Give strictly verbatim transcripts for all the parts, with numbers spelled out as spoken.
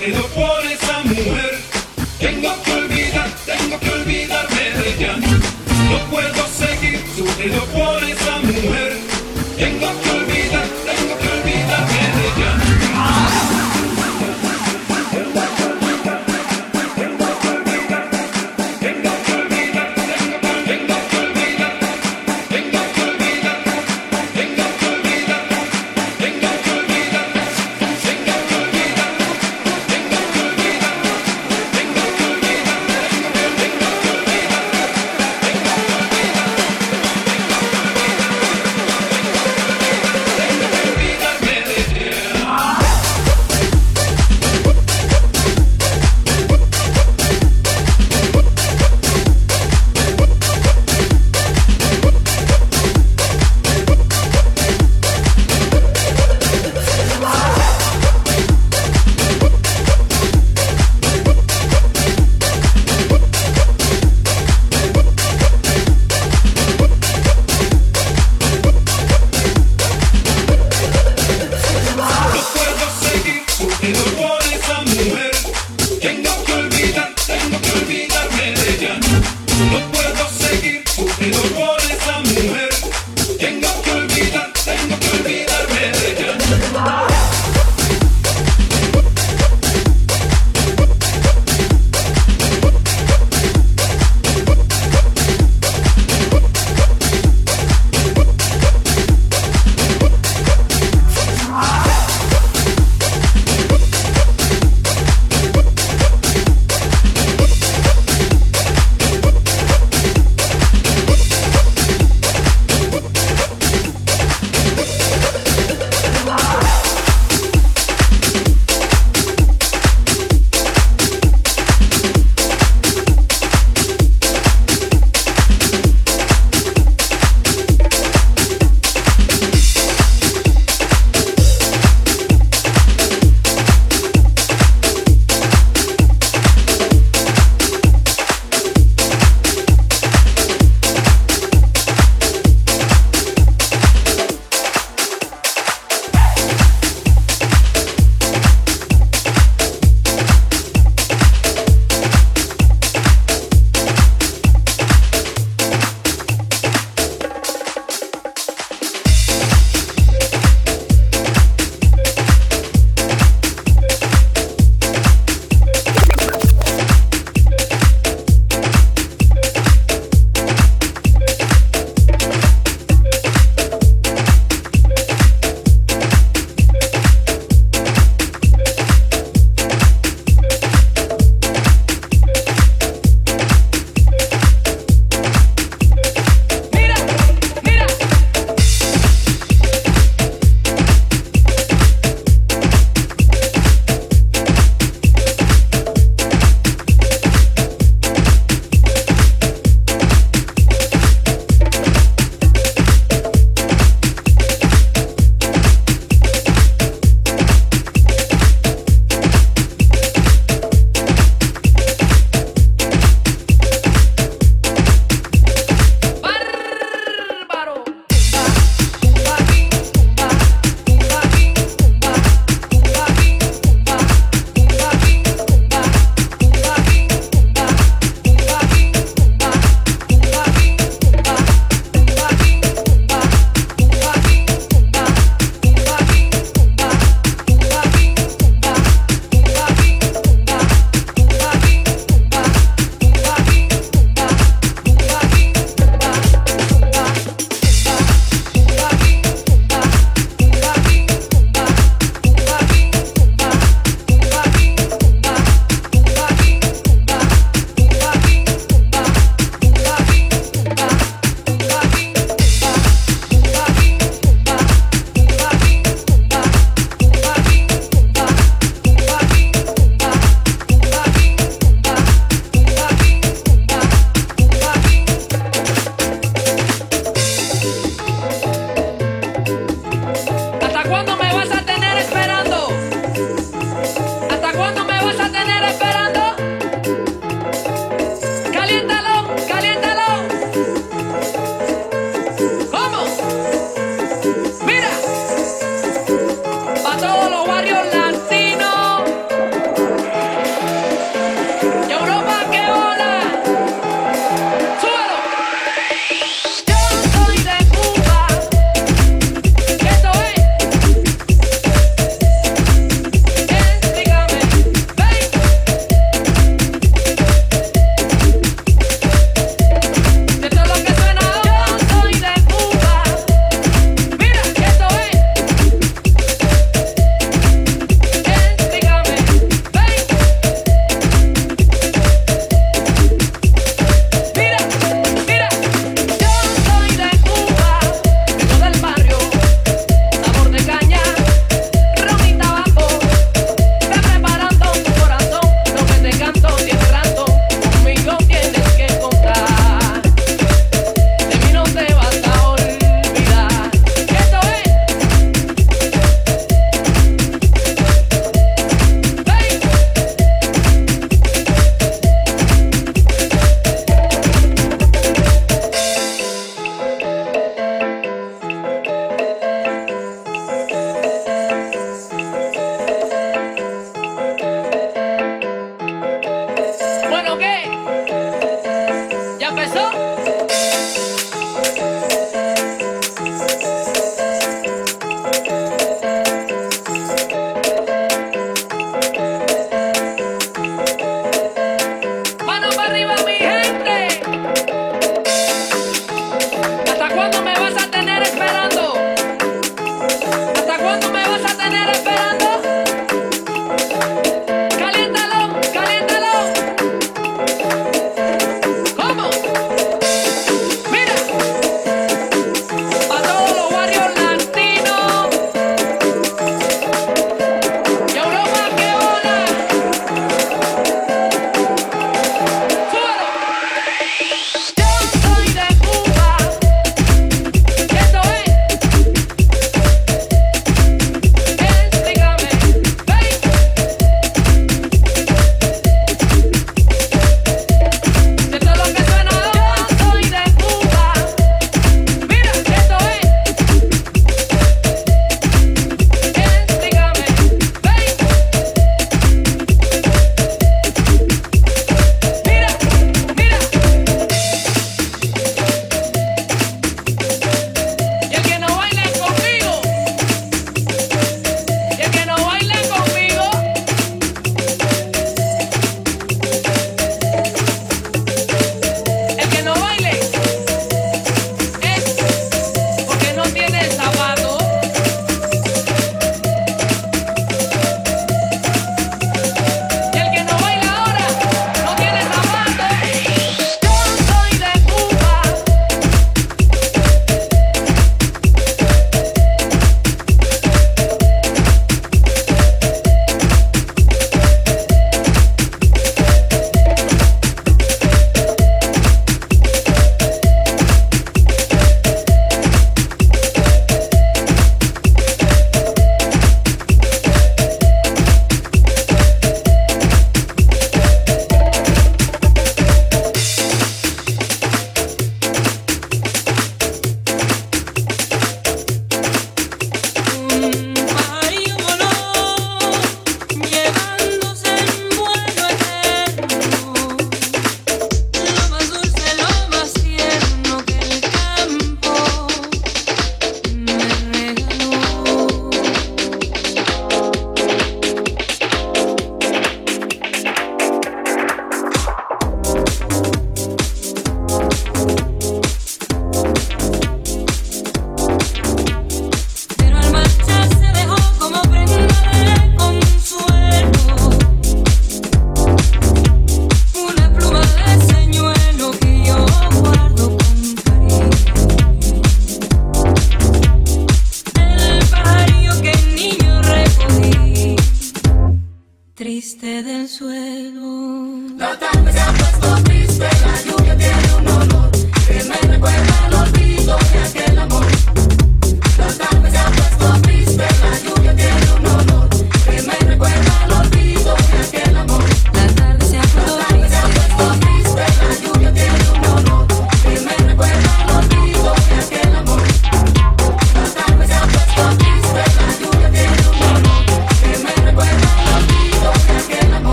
perdido por esa mujer. Tengo que olvidar, tengo que olvidarme de ella. No puedo seguir sufriendo por esa mujer. Tengo que olvidar, tengo que olvidarme de ella. Tengo que olvidar, tengo que olvidar, tengo que olvidar, tengo que olvidar, tengo que olvidar.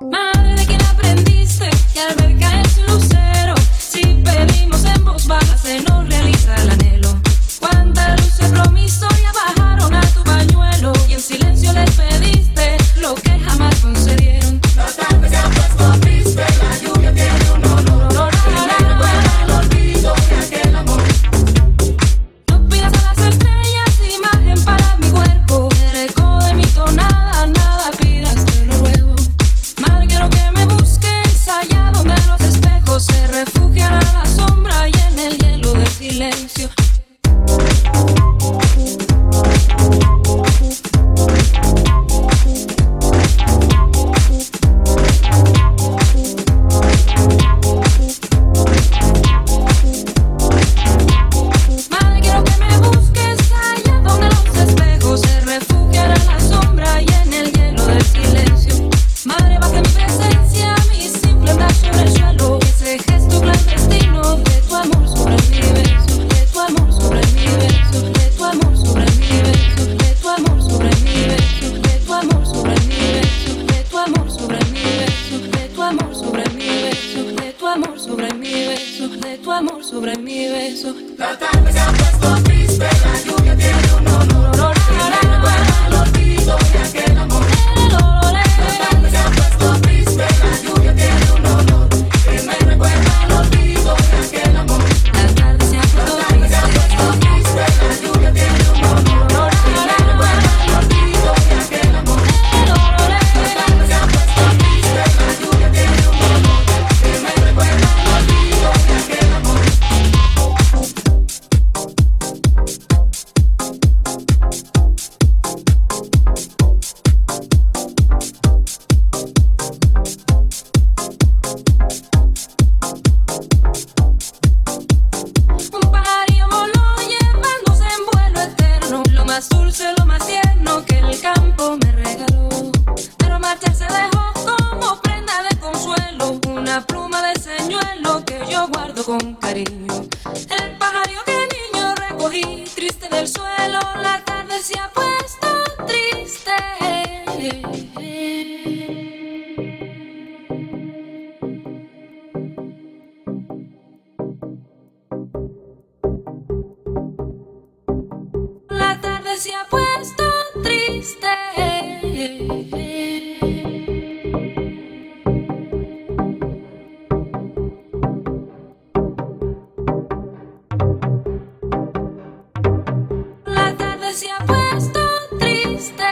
Madre, ¿de quién aprendiste que al ver caer su lucero, si pedimos el sobre mi beso. La tarde se ha puesto triste, la lluvia tiene un olor. Y me recuerda al olvido y aquel amor. La tarde se ha puesto triste, la lluvia tiene un olor. Y me recuerda al olvido y aquel amor. La tarde se ha puesto triste, la lluvia tiene un olor. Y me recuerda al olvido y aquel amor. La tarde se ha puesto triste, la lluvia tiene un olor. Y me recuerda al olvido y aquel amor. Un pajarillo voló llevándose en vuelo eterno, lo más dulce, lo más tierno que el campo me regaló. Pero marchar se dejó como prenda de consuelo, una pluma de señuelo que yo guardo con cariño. El pajarillo que niño recogí triste del suelo, la tarde se ha puesto triste. La tarde se ha puesto triste. La tarde se ha puesto triste. La tarde se ha puesto triste.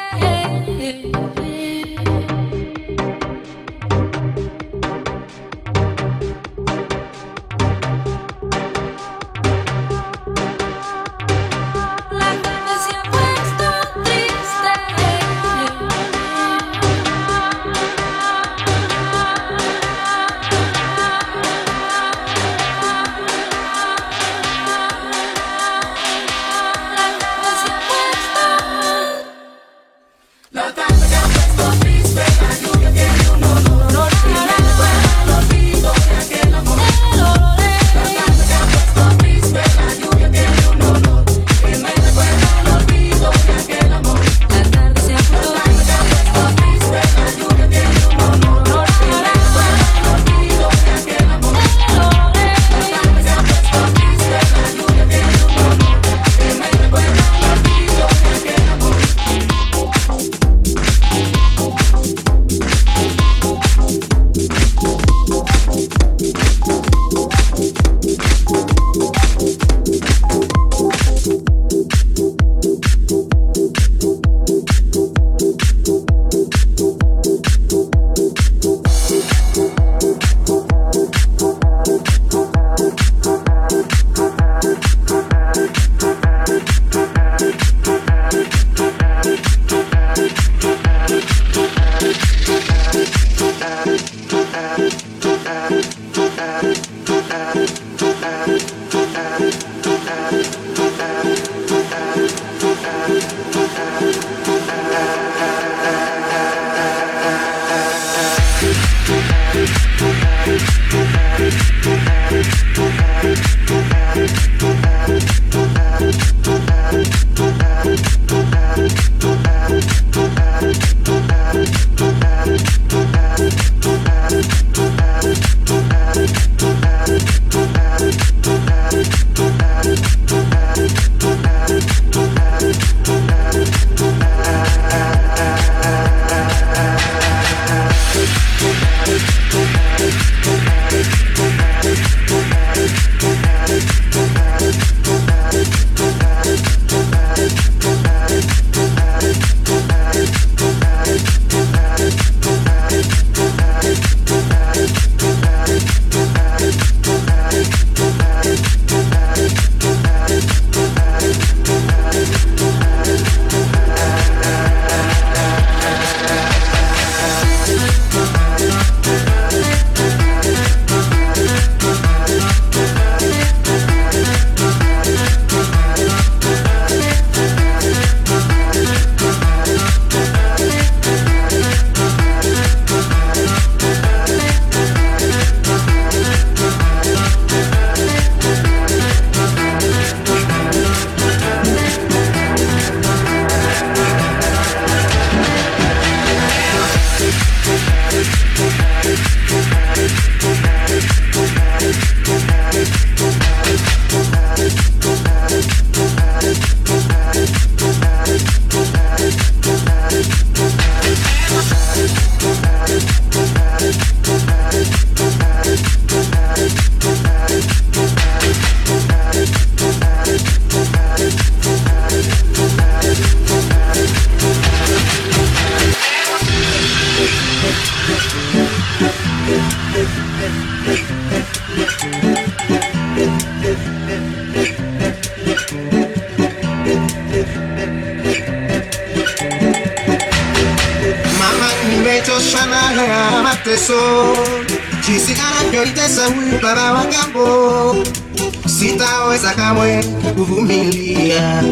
Derecho sana amate sol. Quisiera que hoy te saúl para vagabo. Si tao es acabue, uvumilia.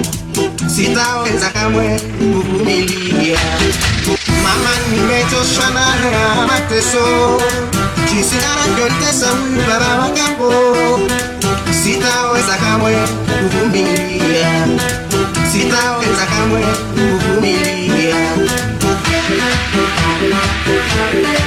Si tao es acabue, uvumilia. Mamá ni mecho sana amate sol. Quisiera que hoy te saúl para vagabo. Si tao es acabue, uvumilia. Si tao es acabue, uvumilia. We'll be right back.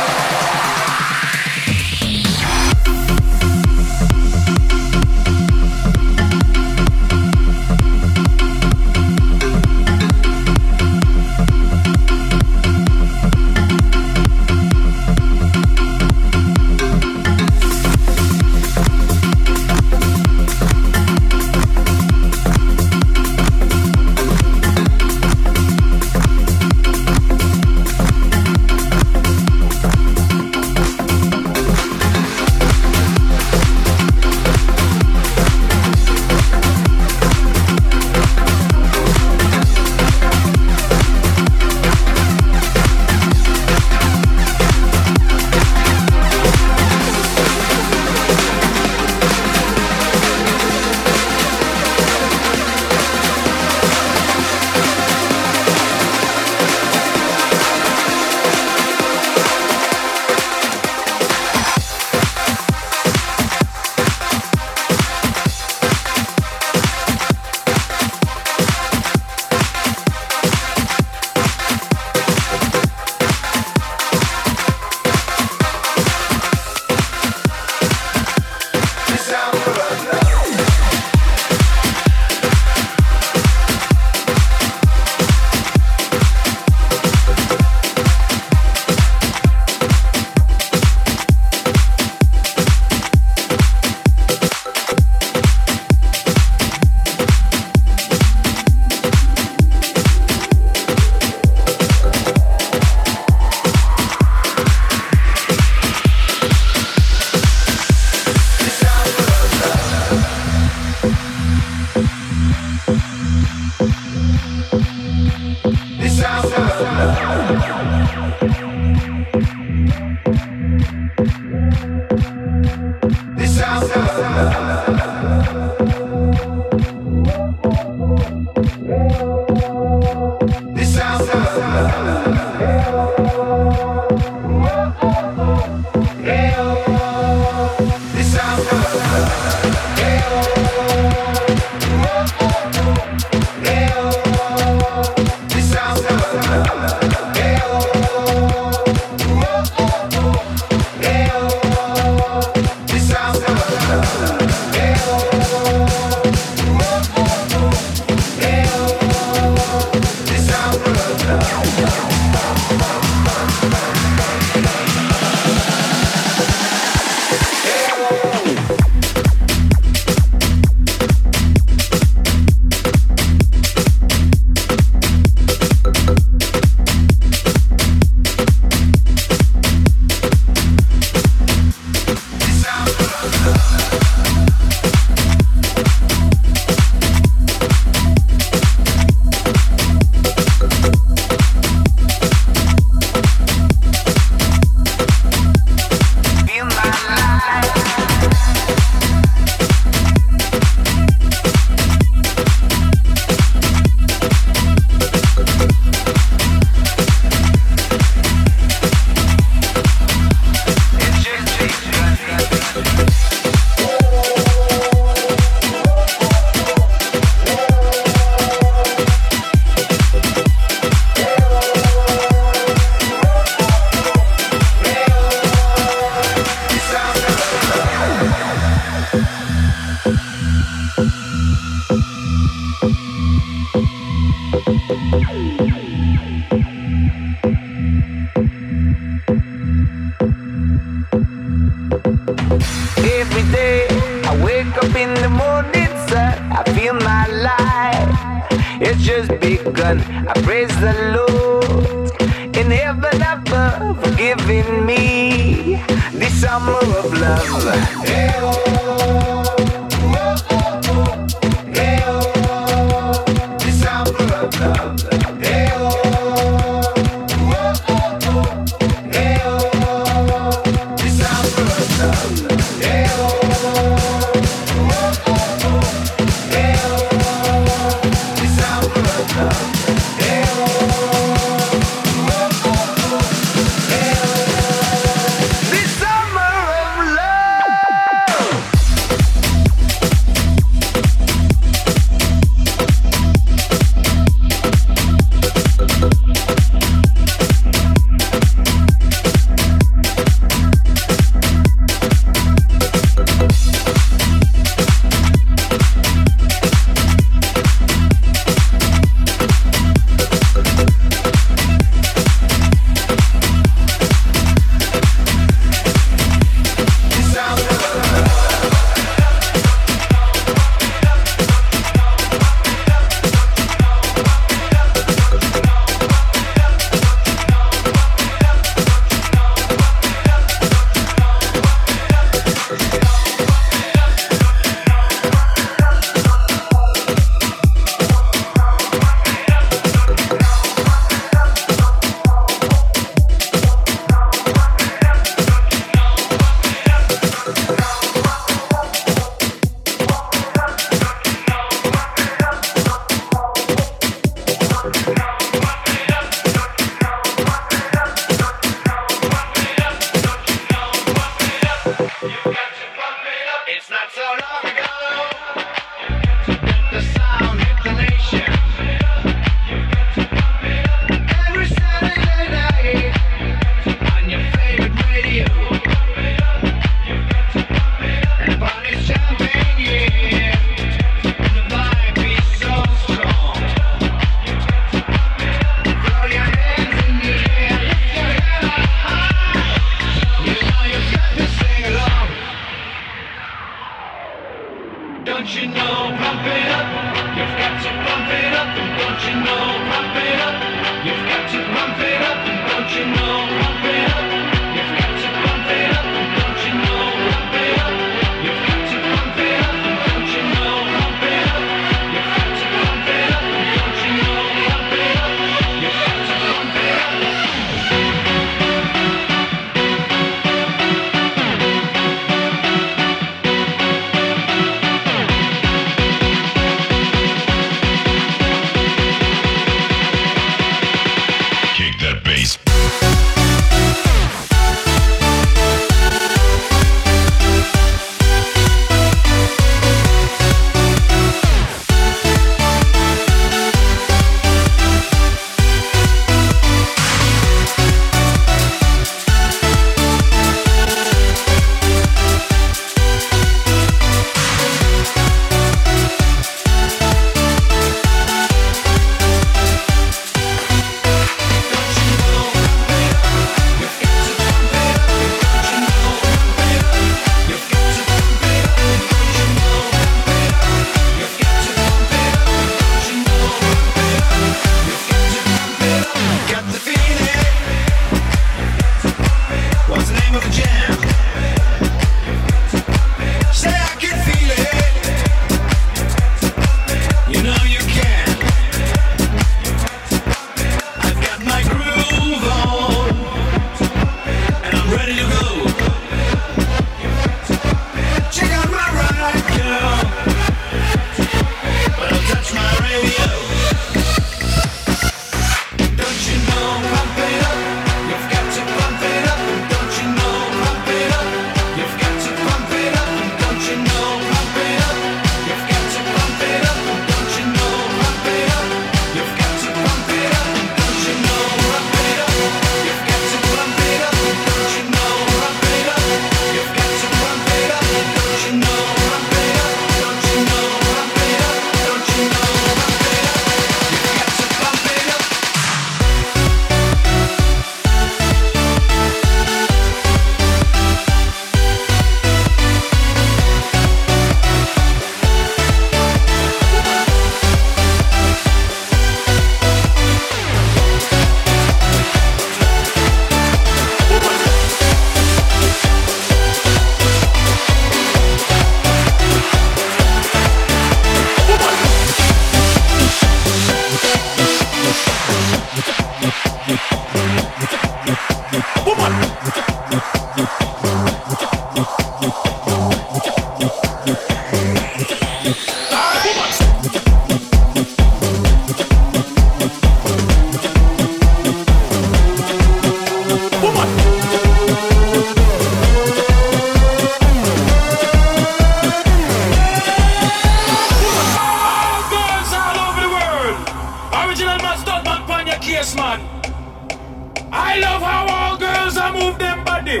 I love how all girls are move them body.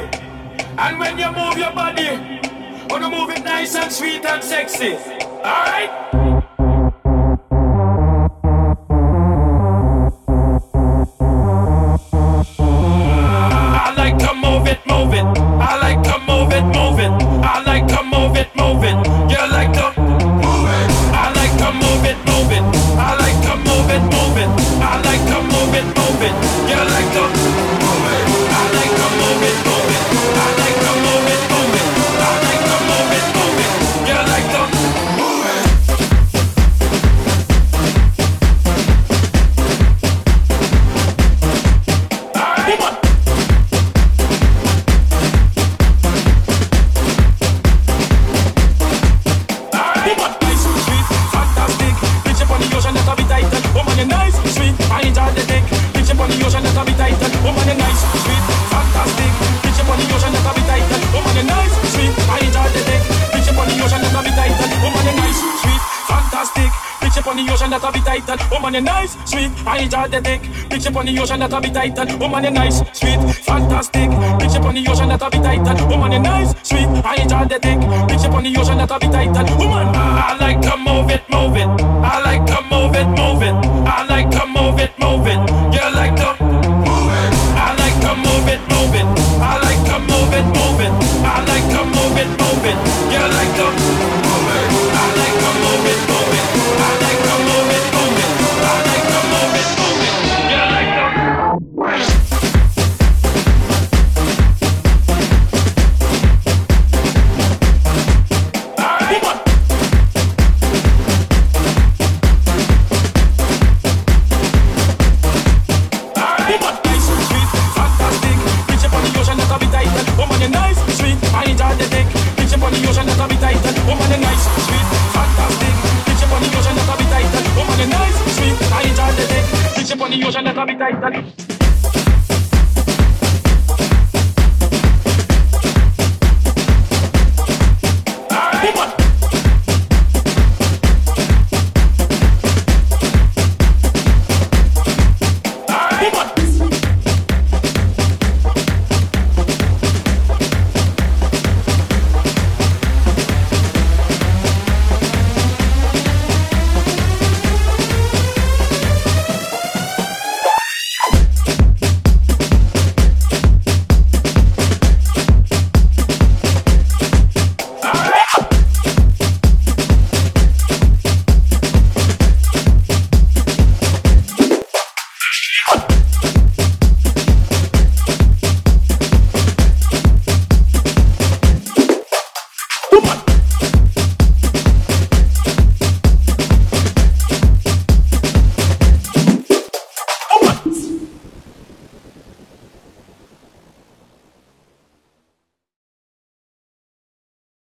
And when you move your body, wanna move it nice and sweet and sexy. Alright? The ocean that I be tight and woman, oh, you nice, sweet, fantastic. Bitch upon the ocean that I be tight and woman, oh, you nice, sweet. I enjoy the dick. Bitch upon the ocean that I be tight and woman. Oh, I like to move it, move it. I like to move it, move it. I like to move it, move it. You like to move it. I like to move it, move it. I like to move it, move it. I like to move it, move it. You like to move it. I like to move it, move it. I like to move it, move it. I like to move it, move it. You're gonna be tight.